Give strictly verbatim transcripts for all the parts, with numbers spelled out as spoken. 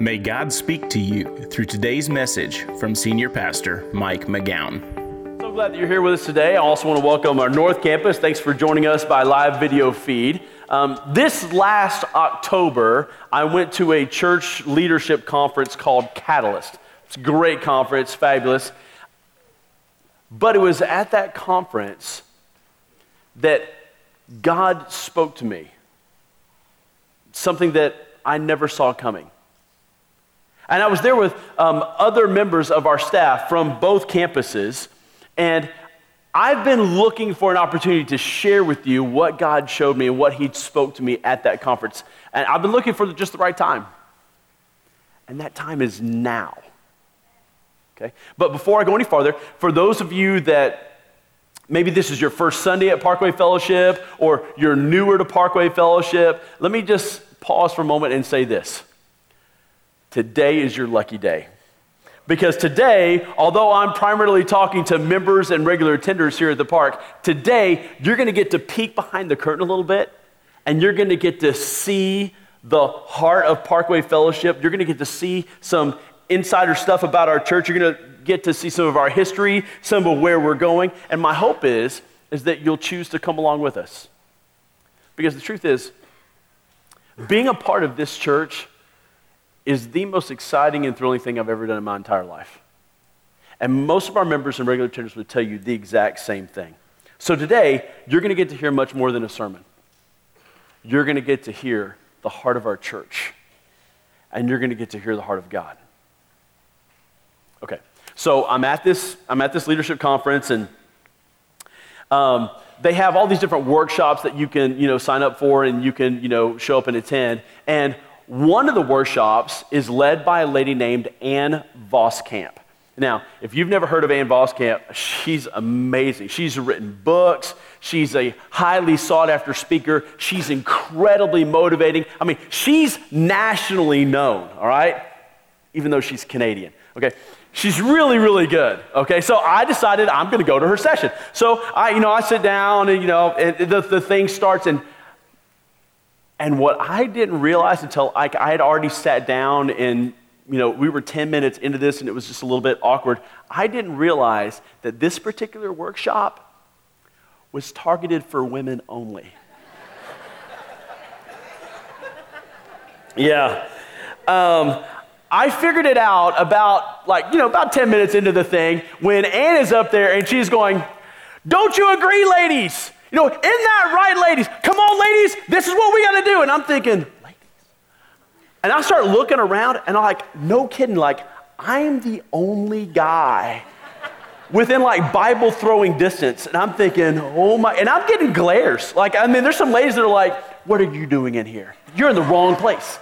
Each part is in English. May God speak to you through today's message from Senior Pastor Mike McGown. So glad that you're here with us today. I also want to welcome our North Campus. Thanks for joining us by live video feed. Um, this last October, I went to a church leadership conference called Catalyst. It's a great conference, fabulous. But it was at that conference that God spoke to me, something that I never saw coming. And I was there with um, other members of our staff from both campuses, and I've been looking for an opportunity to share with you what God showed me and what he spoke to me at that conference. And I've been looking for just the right time. And that time is now. Okay? But before I go any farther, for those of you that maybe this is your first Sunday at Parkway Fellowship or you're newer to Parkway Fellowship, let me just pause for a moment and say this. Today is your lucky day. Because today, although I'm primarily talking to members and regular attenders here at the park, today you're going to get to peek behind the curtain a little bit, and you're going to get to see the heart of Parkway Fellowship. You're going to get to see some insider stuff about our church. You're going to get to see some of our history, some of where we're going. And my hope is, is that you'll choose to come along with us. Because the truth is, being a part of this church is the most exciting and thrilling thing I've ever done in my entire life. And most of our members and regular attenders would tell you the exact same thing. So today, you're going to get to hear much more than a sermon. You're going to get to hear the heart of our church. And you're going to get to hear the heart of God. Okay, so I'm at this, I'm at this leadership conference, and um, they have all these different workshops that you can, you know, sign up for, and you can, you know, show up and attend. And one of the workshops is led by a lady named Anne Voskamp. Now, if you've never heard of Anne Voskamp, she's amazing. She's written books. She's a highly sought-after speaker. She's incredibly motivating. I mean, she's nationally known, all right, even though she's Canadian, okay? She's really, really good, okay? So I decided I'm going to go to her session. So I, you know, I sit down, and, you know, and the, the thing starts, and And what I didn't realize until I, I had already sat down and, you know, we were ten minutes into this and it was just a little bit awkward. I didn't realize that this particular workshop was targeted for women only. Yeah. Um, I figured it out about like, you know, about ten minutes into the thing when Anne is up there and she's going, "Don't you agree, ladies? You know, isn't that right, ladies? Come on, ladies, this is what we got to do." And I'm thinking, ladies. And I start looking around, and I'm like, no kidding, like, I'm the only guy within, like, Bible-throwing distance. And I'm thinking, oh, my, and I'm getting glares. Like, I mean, there's some ladies that are like, "What are you doing in here? You're in the wrong place."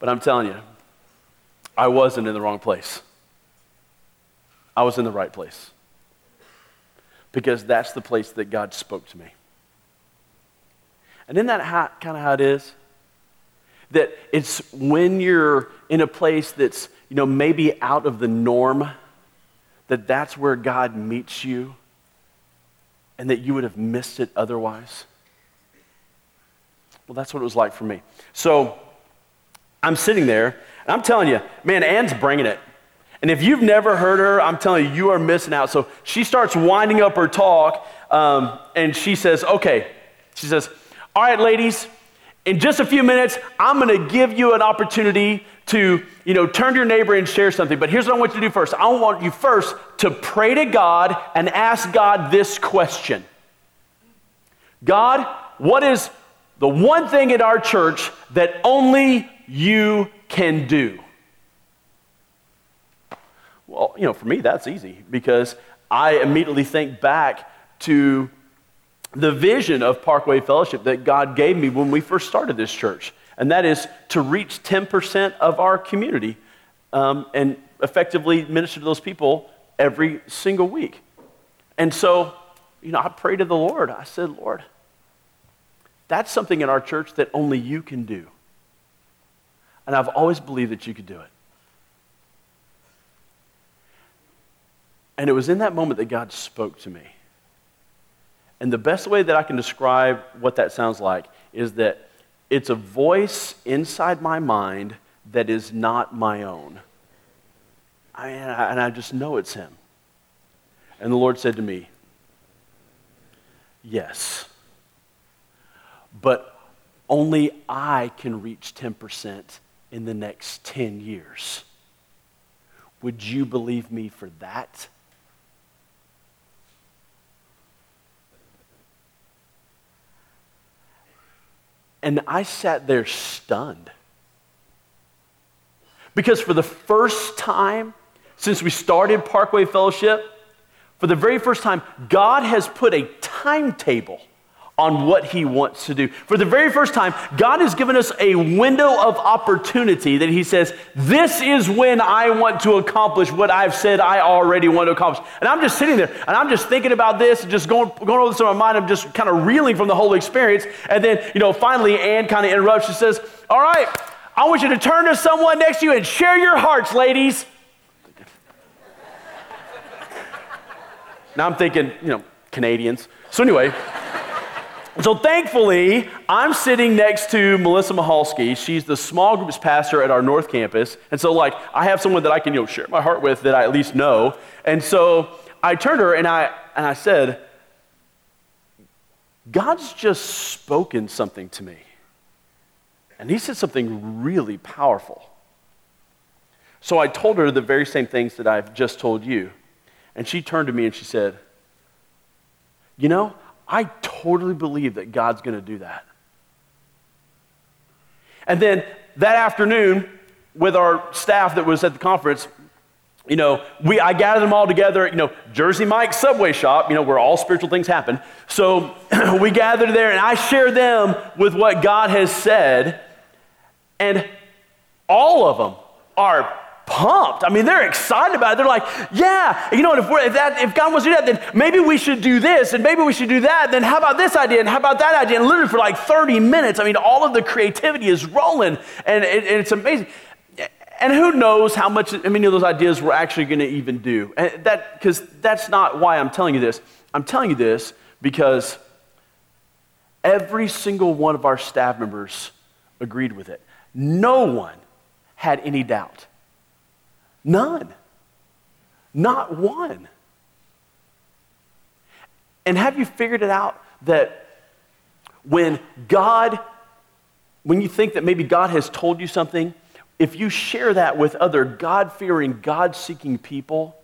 But I'm telling you, I wasn't in the wrong place. I was in the right place. Because that's the place that God spoke to me. And isn't that kind of how it is? That it's when you're in a place that's, you know, maybe out of the norm, that that's where God meets you and that you would have missed it otherwise. Well, that's what it was like for me. So I'm sitting there, and I'm telling you, man, Anne's bringing it. And if you've never heard her, I'm telling you, you are missing out. So she starts winding up her talk, um, and she says, okay, she says, "All right, ladies, in just a few minutes, I'm going to give you an opportunity to, you know, turn to your neighbor and share something. But here's what I want you to do first. I want you first to pray to God and ask God this question. God, what is the one thing at our church that only you can do?" Well, you know, for me, that's easy because I immediately think back to the vision of Parkway Fellowship that God gave me when we first started this church, and that is to reach ten percent of our community um, and effectively minister to those people every single week. And so, you know, I prayed to the Lord. I said, "Lord, that's something in our church that only you can do, and I've always believed that you could do it." And it was in that moment that God spoke to me. And the best way that I can describe what that sounds like is that It's a voice inside my mind that is not my own. I, and I just know it's him. And the Lord said to me, yes, but only I can reach ten percent in the next ten years. Would you believe me for that? And I sat there stunned. Because for the first time since we started Parkway Fellowship, for the very first time, God has put a timetable on what he wants to do. For the very first time, God has given us a window of opportunity that he says, this is when I want to accomplish what I've said I already want to accomplish. And I'm just sitting there, and I'm just thinking about this, and just going, going over this in my mind, I'm just kind of reeling from the whole experience. And then, you know, finally, Anne kind of interrupts. She says, all right, I want you to turn to someone next to you and share your hearts, ladies. Now I'm thinking, you know, Canadians. So anyway... So thankfully, I'm sitting next to Melissa Mahalski. She's the small groups pastor at our North Campus. And so, like, I have someone that I can, you know, share my heart with that I at least know. And so I turned to her and I and I said, God's just spoken something to me. And he said something really powerful. So I told her the very same things that I've just told you. And she turned to me and she said, you know, I totally believe that God's going to do that. And then that afternoon, with our staff that was at the conference, you know, we I gathered them all together, you know, Jersey Mike's Subway Shop, you know, where all spiritual things happen. So we gathered there, and I shared them with what God has said, and all of them are pumped. I mean, they're excited about it. They're like, yeah, you know, and if, we're, if, that, if God wants to do that, then maybe we should do this, and maybe we should do that, then how about this idea, and how about that idea? And literally for like thirty minutes, I mean, all of the creativity is rolling, and, it, and it's amazing. And who knows how much, how many of those ideas we're actually going to even do. And that, because that's not why I'm telling you this. I'm telling you this because every single one of our staff members agreed with it. No one had any doubt. None. Not one. And have you figured it out that when God, when you think that maybe God has told you something, if you share that with other God-fearing, God-seeking people,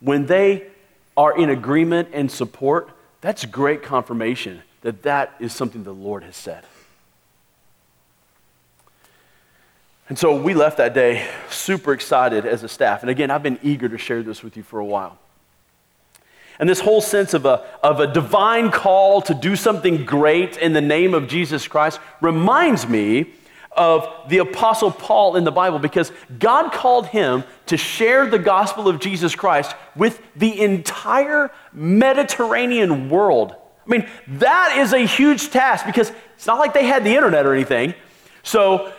when they are in agreement and support, that's great confirmation that that is something the Lord has said. And so we left that day super excited as a staff. And again, I've been eager to share this with you for a while. And this whole sense of a, of a divine call to do something great in the name of Jesus Christ reminds me of the Apostle Paul in the Bible, because God called him to share the gospel of Jesus Christ with the entire Mediterranean world. I mean, that is a huge task, because it's not like they had the internet or anything. So...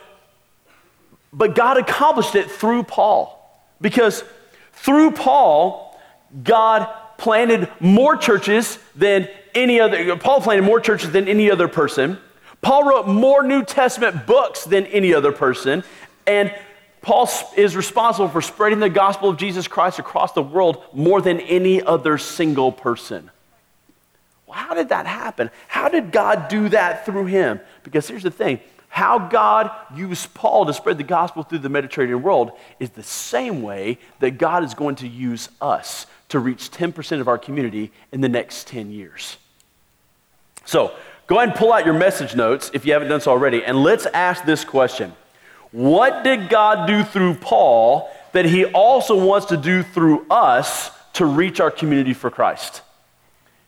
But God accomplished it through Paul, because through Paul, God planted more churches than any other. Paul planted more churches than any other person. Paul wrote more New Testament books than any other person. And Paul is responsible for spreading the gospel of Jesus Christ across the world more than any other single person. Well, how did that happen? How did God do that through him? Because here's the thing. How God used Paul to spread the gospel through the Mediterranean world is the same way that God is going to use us to reach ten percent of our community in the next ten years. So go ahead and pull out your message notes if you haven't done so already, and let's ask this question. What did God do through Paul that he also wants to do through us to reach our community for Christ?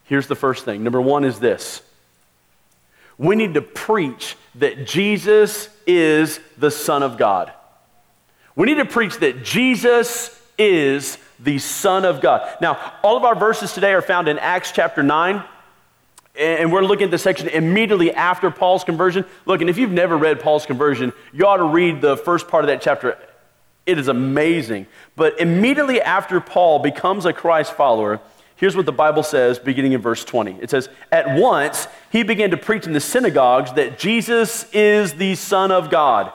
Here's the first thing. Number one is this. We need to preach that Jesus is the Son of God. We need to preach that Jesus is the Son of God. Now, all of our verses today are found in Acts chapter nine, and we're looking at the section immediately after Paul's conversion. Look, and if you've never read Paul's conversion, you ought to read the first part of that chapter. It is amazing. But immediately after Paul becomes a Christ follower, Here's what the Bible says, beginning in verse twenty. It says, "At once he began to preach in the synagogues that Jesus is the Son of God.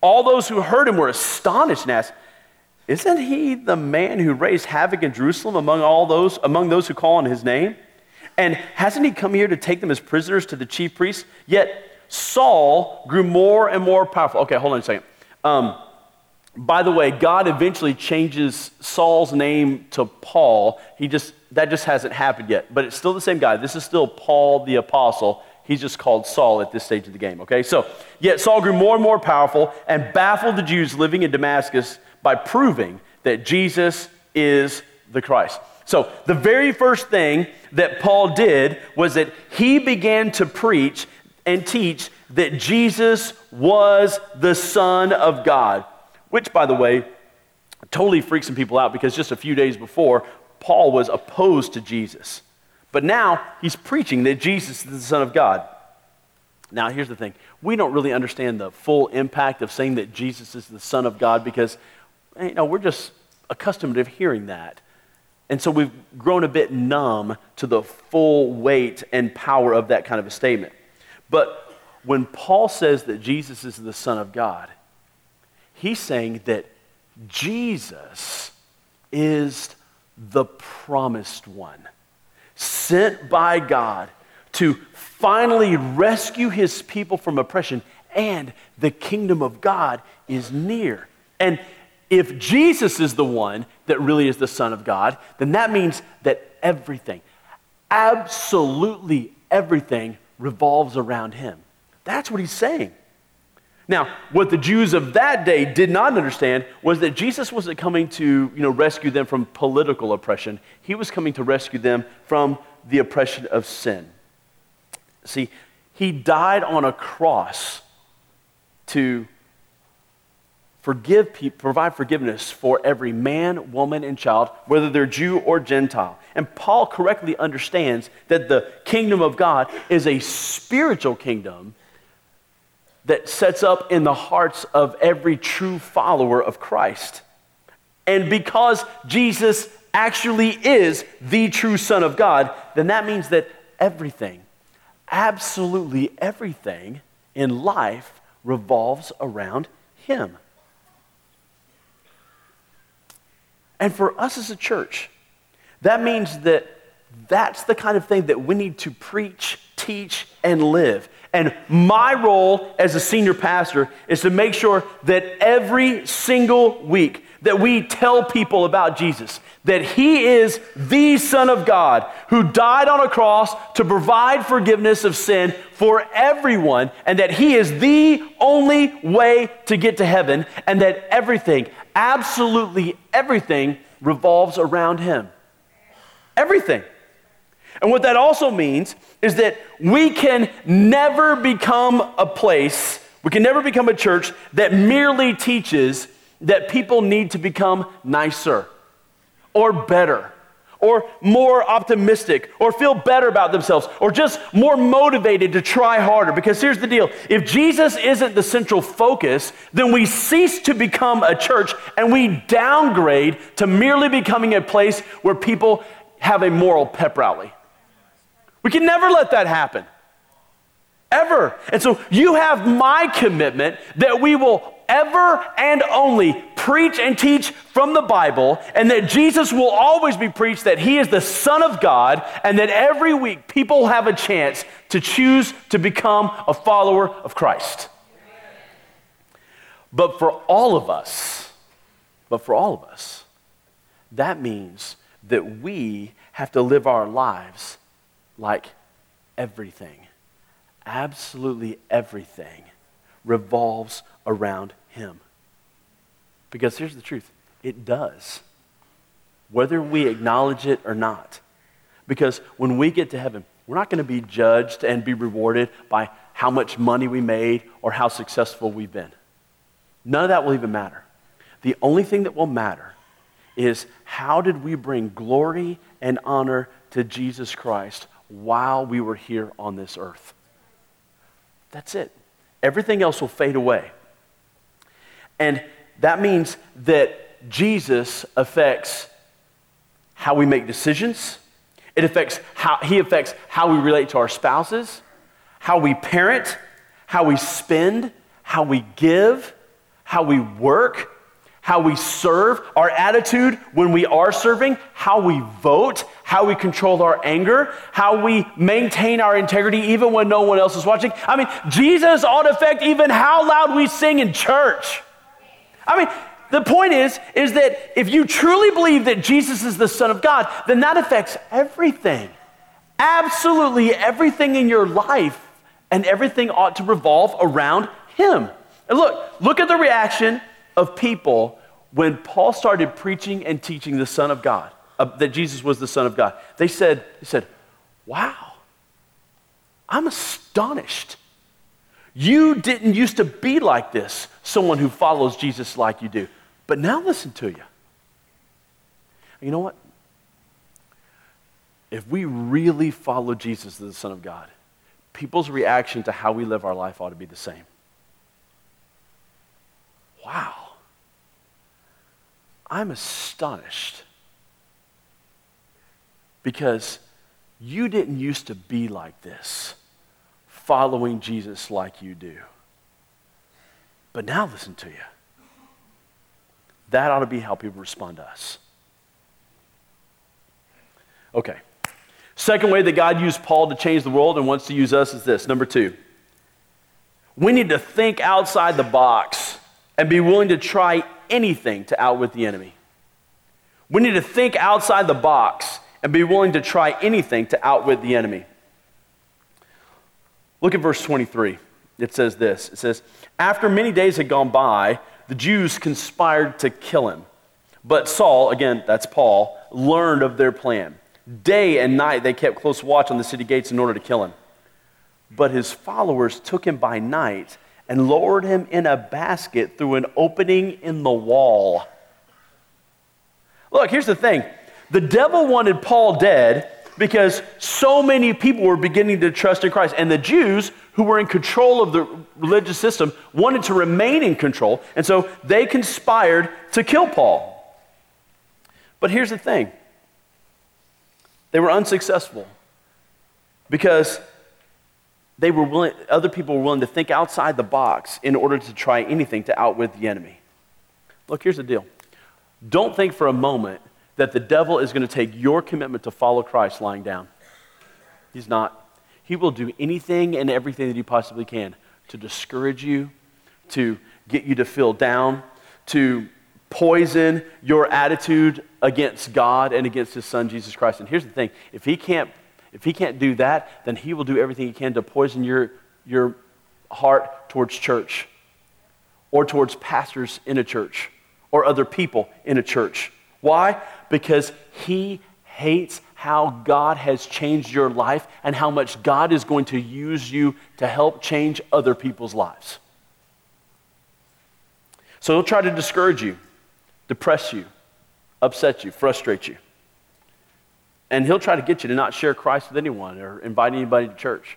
All those who heard him were astonished and asked, 'Isn't he the man who raised havoc in Jerusalem among all those among those who call on his name? And hasn't he come here to take them as prisoners to the chief priests?' Yet Saul grew more and more powerful." Okay, hold on a second. Um, By the way, God eventually changes Saul's name to Paul. He just that just hasn't happened yet, but it's still the same guy. This is still Paul the Apostle. He's just called Saul at this stage of the game, okay? So, "Yet Saul grew more and more powerful and baffled the Jews living in Damascus by proving that Jesus is the Christ." So, the very first thing that Paul did was that he began to preach and teach that Jesus was the Son of God. Which, by the way, totally freaks some people out because just a few days before, Paul was opposed to Jesus. But now he's preaching that Jesus is the Son of God. Now, here's the thing. We don't really understand the full impact of saying that Jesus is the Son of God because, you know, we're just accustomed to hearing that. And so we've grown a bit numb to the full weight and power of that kind of a statement. But when Paul says that Jesus is the Son of God, he's saying that Jesus is the promised one, sent by God to finally rescue his people from oppression, and the kingdom of God is near. And if Jesus is the one that really is the Son of God, then that means that everything, absolutely everything, revolves around him. That's what he's saying. Now, what the Jews of that day did not understand was that Jesus wasn't coming to, you know, rescue them from political oppression. He was coming to rescue them from the oppression of sin. See, he died on a cross to forgive, provide forgiveness for every man, woman, and child, whether they're Jew or Gentile. And Paul correctly understands that the kingdom of God is a spiritual kingdom that sets up in the hearts of every true follower of Christ. And because Jesus actually is the true Son of God, then that means that everything, absolutely everything in life revolves around him. And for us as a church, that means that that's the kind of thing that we need to preach, teach, and live. And my role as a senior pastor is to make sure that every single week that we tell people about Jesus, that he is the Son of God who died on a cross to provide forgiveness of sin for everyone, and that he is the only way to get to heaven, and that everything, absolutely everything, revolves around him. Everything. And what that also means is that we can never become a place, we can never become a church that merely teaches that people need to become nicer or better or more optimistic or feel better about themselves or just more motivated to try harder. Because here's the deal. If Jesus isn't the central focus, then we cease to become a church and we downgrade to merely becoming a place where people have a moral pep rally. We can never let that happen. Ever. And so you have my commitment that we will ever and only preach and teach from the Bible, and that Jesus will always be preached, that he is the Son of God, and that every week people have a chance to choose to become a follower of Christ. But for all of us, but for all of us, that means that we have to live our lives like everything, absolutely everything, revolves around him. Because here's the truth, it does, whether we acknowledge it or not. Because when we get to heaven, we're not going to be judged and be rewarded by how much money we made or how successful we've been. None of that will even matter. The only thing that will matter is how did we bring glory and honor to Jesus Christ while we were here on this earth? That's it. Everything else will fade away. And that means that Jesus affects how we make decisions. It affects how he affects how we relate to our spouses, how we parent, how we spend, how we give, how we work, how we serve, our attitude when we are serving, how we vote, how we control our anger, how we maintain our integrity even when no one else is watching. I mean, Jesus ought to affect even how loud we sing in church. I mean, the point is, is that if you truly believe that Jesus is the Son of God, then that affects everything, absolutely everything in your life, and everything ought to revolve around him. And look, look at the reaction of people when Paul started preaching and teaching the Son of God, uh, that Jesus was the Son of God. They said, they said, wow, I'm astonished. You didn't used to be like this, someone who follows Jesus like you do. But now listen to you. You know what? If we really follow Jesus as the Son of God, people's reaction to how we live our life ought to be the same. Wow. I'm astonished because you didn't used to be like this, following Jesus like you do. But now listen to you. That ought to be how people respond to us. Okay. Second way that God used Paul to change the world and wants to use us is this. Number two, we need to think outside the box and be willing to try anything to outwit the enemy. We need to think outside the box and be willing to try anything to outwit the enemy. Look at verse twenty-three. It says this. It says, after many days had gone by, the Jews conspired to kill him. But Saul, again, that's Paul, learned of their plan. Day and night they kept close watch on the city gates in order to kill him. But his followers took him by night and lowered him in a basket through an opening in the wall. Look, here's the thing. The devil wanted Paul dead because so many people were beginning to trust in Christ. And the Jews, who were in control of the religious system, wanted to remain in control. And so they conspired to kill Paul. But here's the thing. They were unsuccessful because they were willing, other people were willing to think outside the box in order to try anything to outwit the enemy. Look, here's the deal. Don't think for a moment that the devil is going to take your commitment to follow Christ lying down. He's not. He will do anything and everything that he possibly can to discourage you, to get you to feel down, to poison your attitude against God and against his Son, Jesus Christ. And here's the thing. If he can't, if he can't do that, then he will do everything he can to poison your, your heart towards church or towards pastors in a church or other people in a church. Why? Because he hates how God has changed your life and how much God is going to use you to help change other people's lives. So he'll try to discourage you, depress you, upset you, frustrate you. And he'll try to get you to not share Christ with anyone or invite anybody to church.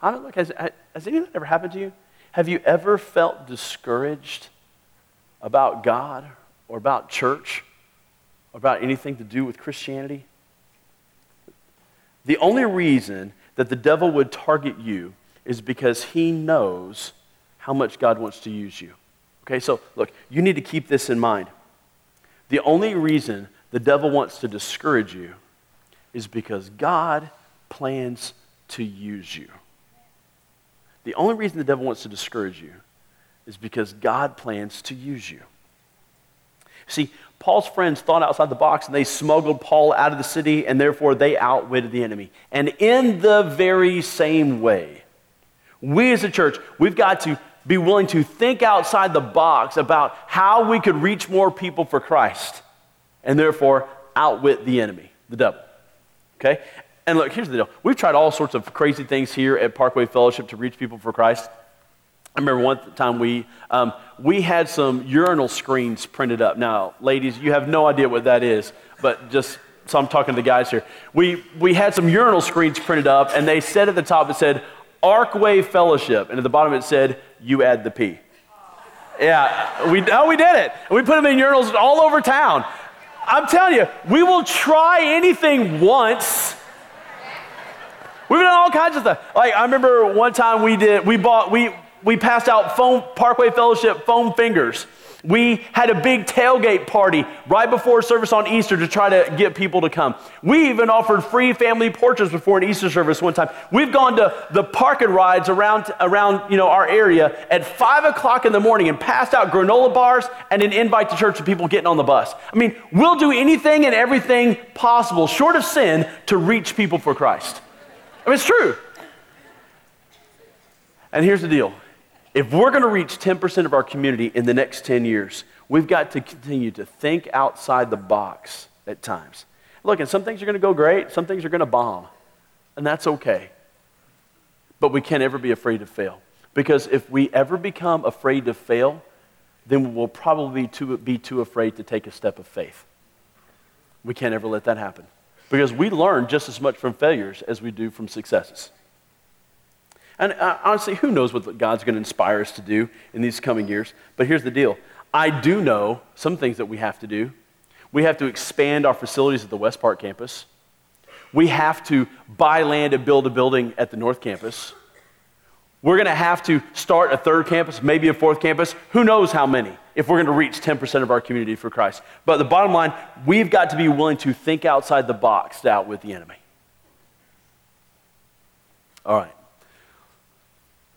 I don't look, has, has any of that ever happened to you? Have you ever felt discouraged about God or about church? About anything to do with Christianity? The only reason that the devil would target you is because he knows how much God wants to use you. Okay, so look, you need to keep this in mind. The only reason the devil wants to discourage you is because God plans to use you. The only reason the devil wants to discourage you is because God plans to use you. See, Paul's friends thought outside the box and they smuggled Paul out of the city and therefore they outwitted the enemy. And in the very same way, we as a church, we've got to be willing to think outside the box about how we could reach more people for Christ and therefore outwit the enemy, the devil. Okay? And look, here's the deal. We've tried all sorts of crazy things here at Parkway Fellowship to reach people for Christ. I remember one time we um, we had some urinal screens printed up. Now, ladies, you have no idea what that is, but just so I'm talking to the guys here. We we had some urinal screens printed up, and they said at the top, it said, Parkway Fellowship, and at the bottom it said, you add the P. Yeah, we oh, we did it. We put them in urinals all over town. I'm telling you, we will try anything once. We've done all kinds of stuff. Like I remember one time we did, we bought, we we passed out foam Parkway Fellowship foam fingers. We had a big tailgate party right before service on Easter to try to get people to come. We even offered free family portraits before an Easter service one time. We've gone to the park and rides around around you know our area at five o'clock in the morning and passed out granola bars and an invite to church to people getting on the bus. I mean, we'll do anything and everything possible, short of sin, to reach people for Christ. I mean, it's true. And here's the deal. If we're going to reach ten percent of our community in the next ten years, we've got to continue to think outside the box at times. Look, and some things are going to go great, some things are going to bomb, and that's okay. But we can't ever be afraid to fail, because if we ever become afraid to fail, then we'll probably be too, be too afraid to take a step of faith. We can't ever let that happen, because we learn just as much from failures as we do from successes. And honestly, who knows what God's going to inspire us to do in these coming years? But here's the deal. I do know some things that we have to do. We have to expand our facilities at the West Park campus. We have to buy land and build a building at the North campus. We're going to have to start a third campus, maybe a fourth campus. Who knows how many, if we're going to reach ten percent of our community for Christ. But the bottom line, we've got to be willing to think outside the box to outwit the enemy. All right.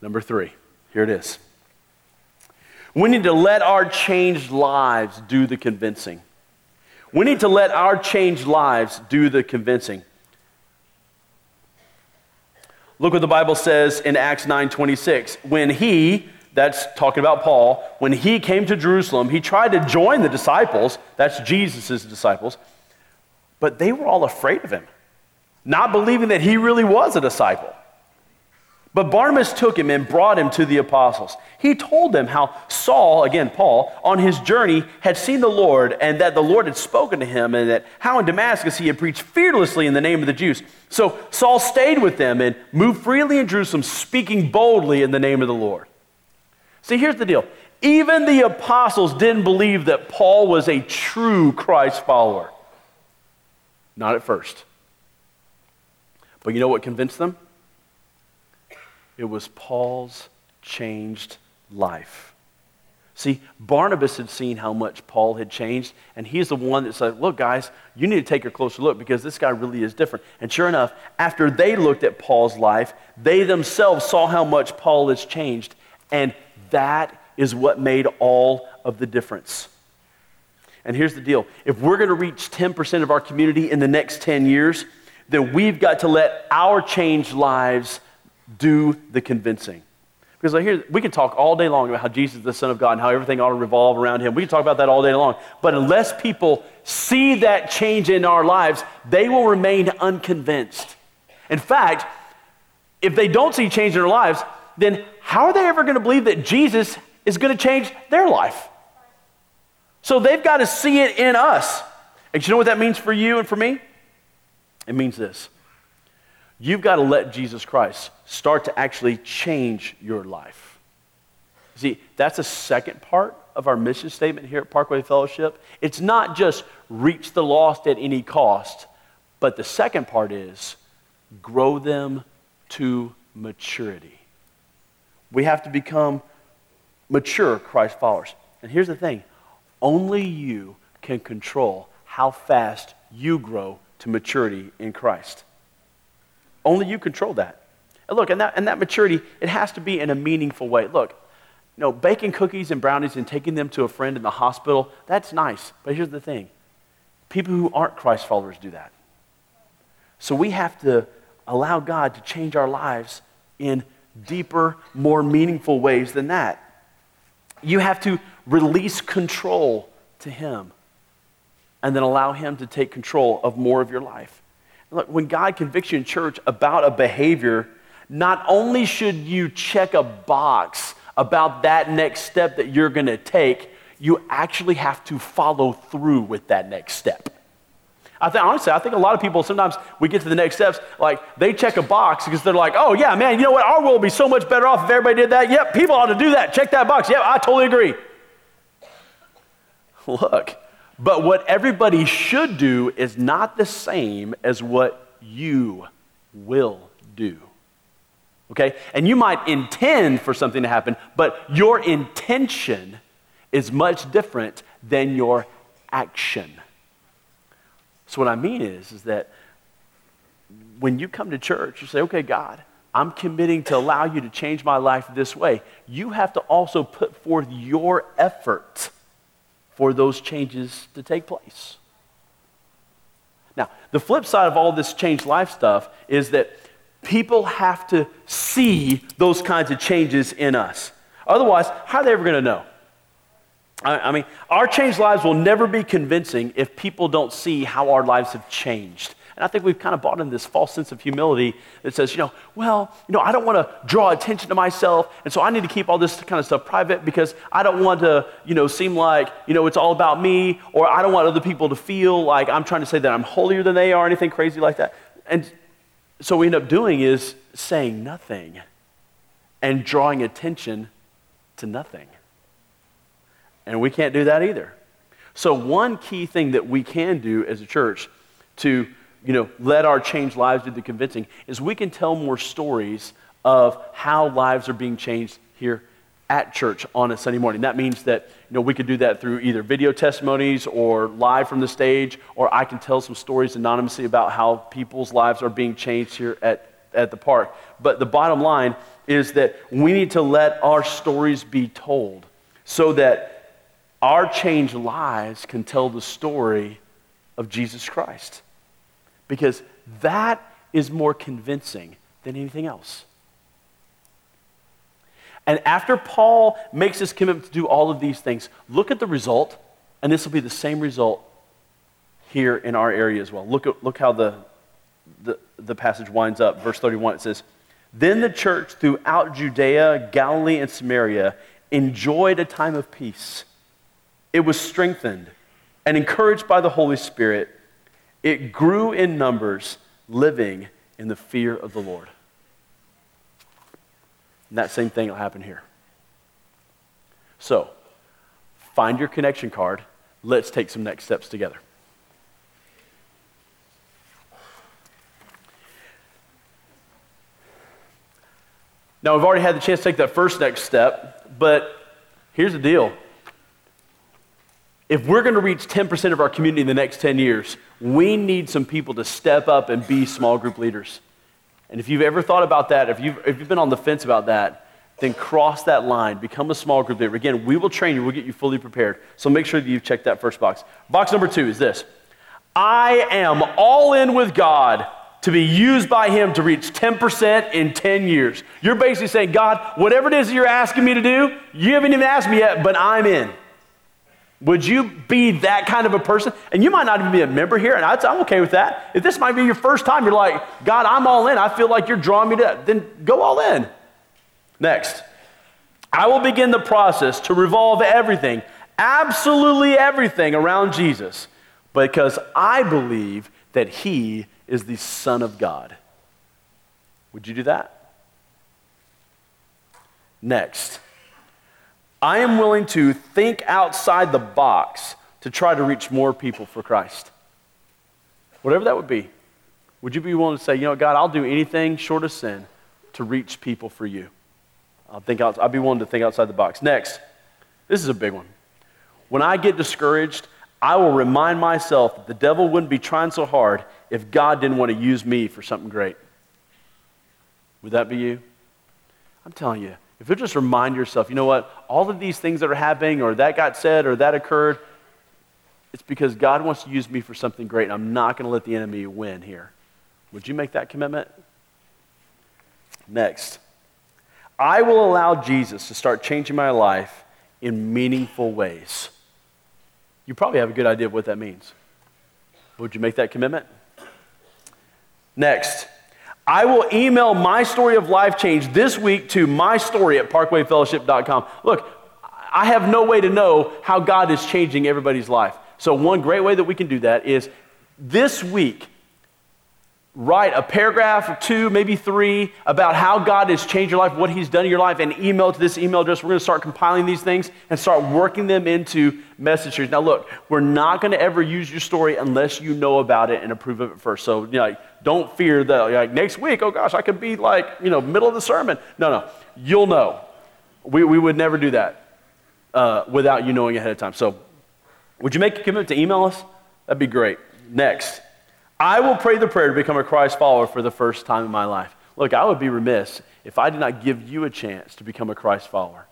Number three, here it is. We need to let our changed lives do the convincing. We need to let our changed lives do the convincing. Look what the Bible says in Acts nine twenty-six. When he, that's talking about Paul, when he came to Jerusalem, he tried to join the disciples, that's Jesus' disciples, but they were all afraid of him, not believing that he really was a disciple. But Barnabas took him and brought him to the apostles. He told them how Saul, again Paul, on his journey had seen the Lord, and that the Lord had spoken to him, and that how in Damascus he had preached fearlessly in the name of the Jews. So Saul stayed with them and moved freely in Jerusalem, speaking boldly in the name of the Lord. See, here's the deal. Even the apostles didn't believe that Paul was a true Christ follower. Not at first. But you know what convinced them? It was Paul's changed life. See, Barnabas had seen how much Paul had changed, and he's the one that said, look, guys, you need to take a closer look, because this guy really is different. And sure enough, after they looked at Paul's life, they themselves saw how much Paul has changed, and that is what made all of the difference. And here's the deal. If we're going to reach ten percent of our community in the next ten years, then we've got to let our changed lives do the convincing. Because like here, we can talk all day long about how Jesus is the Son of God and how everything ought to revolve around him. We can talk about that all day long. But unless people see that change in our lives, they will remain unconvinced. In fact, if they don't see change in their lives, then how are they ever going to believe that Jesus is going to change their life? So they've got to see it in us. And you know what that means for you and for me? It means this. You've got to let Jesus Christ start to actually change your life. See, that's a second part of our mission statement here at Parkway Fellowship. It's not just reach the lost at any cost, but the second part is grow them to maturity. We have to become mature Christ followers. And here's the thing, only you can control how fast you grow to maturity in Christ. Only you control that. And look, and that, and that maturity, it has to be in a meaningful way. Look, you know, baking cookies and brownies and taking them to a friend in the hospital, that's nice. But here's the thing. People who aren't Christ followers do that. So we have to allow God to change our lives in deeper, more meaningful ways than that. You have to release control to him and then allow him to take control of more of your life. Look, when God convicts you in church about a behavior, not only should you check a box about that next step that you're going to take, you actually have to follow through with that next step. I think, honestly, I think a lot of people, sometimes we get to the next steps, like they check a box because they're like, oh yeah, man, you know what? Our world would be so much better off if everybody did that. Yep, people ought to do that. Check that box. Yep, I totally agree. Look, But what everybody should do is not the same as what you will do. Okay? And you might intend for something to happen, but your intention is much different than your action. So what I mean is, is that when you come to church, you say, okay, God, I'm committing to allow you to change my life this way. You have to also put forth your effort for those changes to take place. Now, the flip side of all this changed life stuff is that people have to see those kinds of changes in us. Otherwise, how are they ever going to know? I, I mean, our changed lives will never be convincing if people don't see how our lives have changed. And I think we've kind of bought in this false sense of humility that says, you know, well, you know, I don't want to draw attention to myself, and so I need to keep all this kind of stuff private because I don't want to, you know, seem like, you know, it's all about me, or I don't want other people to feel like I'm trying to say that I'm holier than they are or anything crazy like that. And so what we end up doing is saying nothing and drawing attention to nothing. And we can't do that either. So one key thing that we can do as a church to you know, let our changed lives do the convincing, is we can tell more stories of how lives are being changed here at church on a Sunday morning. That means that, you know, we could do that through either video testimonies or live from the stage, or I can tell some stories anonymously about how people's lives are being changed here at, at the park. But the bottom line is that we need to let our stories be told so that our changed lives can tell the story of Jesus Christ. Because that is more convincing than anything else. And after Paul makes his commitment to do all of these things, look at the result, and this will be the same result here in our area as well. Look at, look how the, the, the passage winds up. Verse thirty-one, it says, "Then the church throughout Judea, Galilee, and Samaria enjoyed a time of peace. It was strengthened and encouraged by the Holy Spirit. It grew in numbers, living in the fear of the Lord." And that same thing will happen here. So, find your connection card. Let's take some next steps together. Now, we've already had the chance to take that first next step, but here's the deal. If we're going to reach ten percent of our community in the next ten years, we need some people to step up and be small group leaders. And if you've ever thought about that, if you've, if you've been on the fence about that, then cross that line. Become a small group leader. Again, we will train you. We'll get you fully prepared. So make sure that you've checked that first box. Box number two is this. I am all in with God to be used by Him to reach ten percent in ten years. You're basically saying, God, whatever it is that you're asking me to do, you haven't even asked me yet, but I'm in. Would you be that kind of a person? And you might not even be a member here, and I'm okay with that. If this might be your first time, you're like, God, I'm all in. I feel like you're drawing me to that. Then go all in. Next, I will begin the process to revolve everything, absolutely everything around Jesus, because I believe that He is the Son of God. Would you do that? Next, I am willing to think outside the box to try to reach more people for Christ. Whatever that would be, would you be willing to say, you know, God, I'll do anything short of sin to reach people for you? I'll think out, I'll be willing to think outside the box. Next, this is a big one. When I get discouraged, I will remind myself that the devil wouldn't be trying so hard if God didn't want to use me for something great. Would that be you? I'm telling you, if you'll just remind yourself, you know what, all of these things that are happening, or that got said, or that occurred, it's because God wants to use me for something great, and I'm not going to let the enemy win here. Would you make that commitment? Next, I will allow Jesus to start changing my life in meaningful ways. You probably have a good idea of what that means. Would you make that commitment? Next, I will email my story of life change this week to my story at parkway fellowship dot com. Look, I have no way to know how God is changing everybody's life. So one great way that we can do that is this week, write a paragraph or two, maybe three, about how God has changed your life, what he's done in your life, and email to this email address. We're going to start compiling these things and start working them into messages. Now, look, we're not going to ever use your story unless you know about it and approve of it first. So, you know, don't fear that, like, next week, oh gosh, I could be like, you know, middle of the sermon. No, no, you'll know. We we would never do that uh, without you knowing ahead of time. So, would you make a commitment to email us? That'd be great. Next. I will pray the prayer to become a Christ follower for the first time in my life. Look, I would be remiss if I did not give you a chance to become a Christ follower.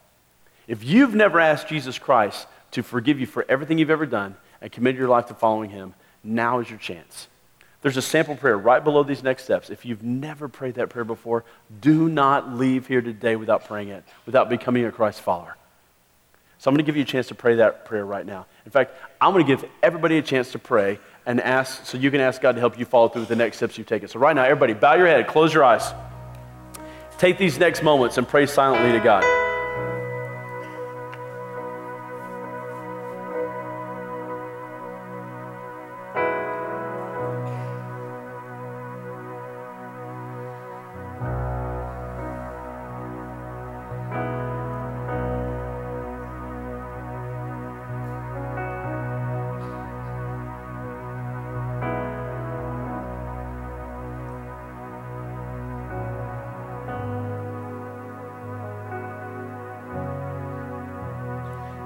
If you've never asked Jesus Christ to forgive you for everything you've ever done and committed your life to following him, now is your chance. There's a sample prayer right below these next steps. If you've never prayed that prayer before, do not leave here today without praying it, without becoming a Christ follower. So I'm going to give you a chance to pray that prayer right now. In fact, I'm going to give everybody a chance to pray and ask, so you can ask God to help you follow through with the next steps you've taken. So right now, everybody, bow your head, close your eyes. Take these next moments and pray silently to God.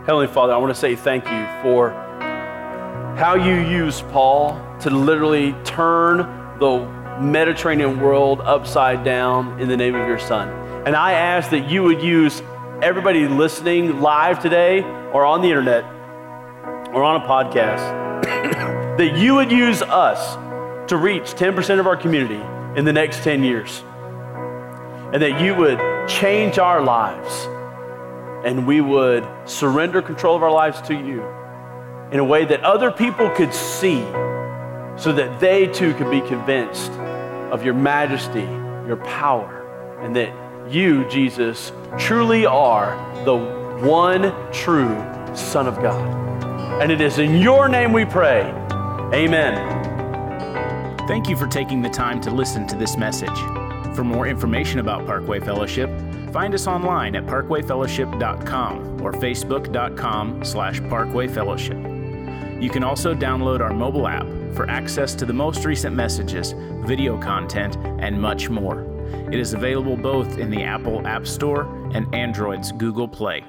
Heavenly Father, I want to say thank you for how you use Paul to literally turn the Mediterranean world upside down in the name of your Son. And I ask that you would use everybody listening live today or on the internet or on a podcast, that you would use us to reach ten percent of our community in the next ten years. And that you would change our lives, and we would surrender control of our lives to you in a way that other people could see so that they too could be convinced of your majesty, your power, and that you, Jesus, truly are the one true Son of God. And it is in your name we pray. Amen. Thank you for taking the time to listen to this message. For more information about Parkway Fellowship, find us online at parkway fellowship dot com or facebook dot com slash parkway fellowship. You can also download our mobile app for access to the most recent messages, video content, and much more. It is available both in the Apple App Store and Android's Google Play.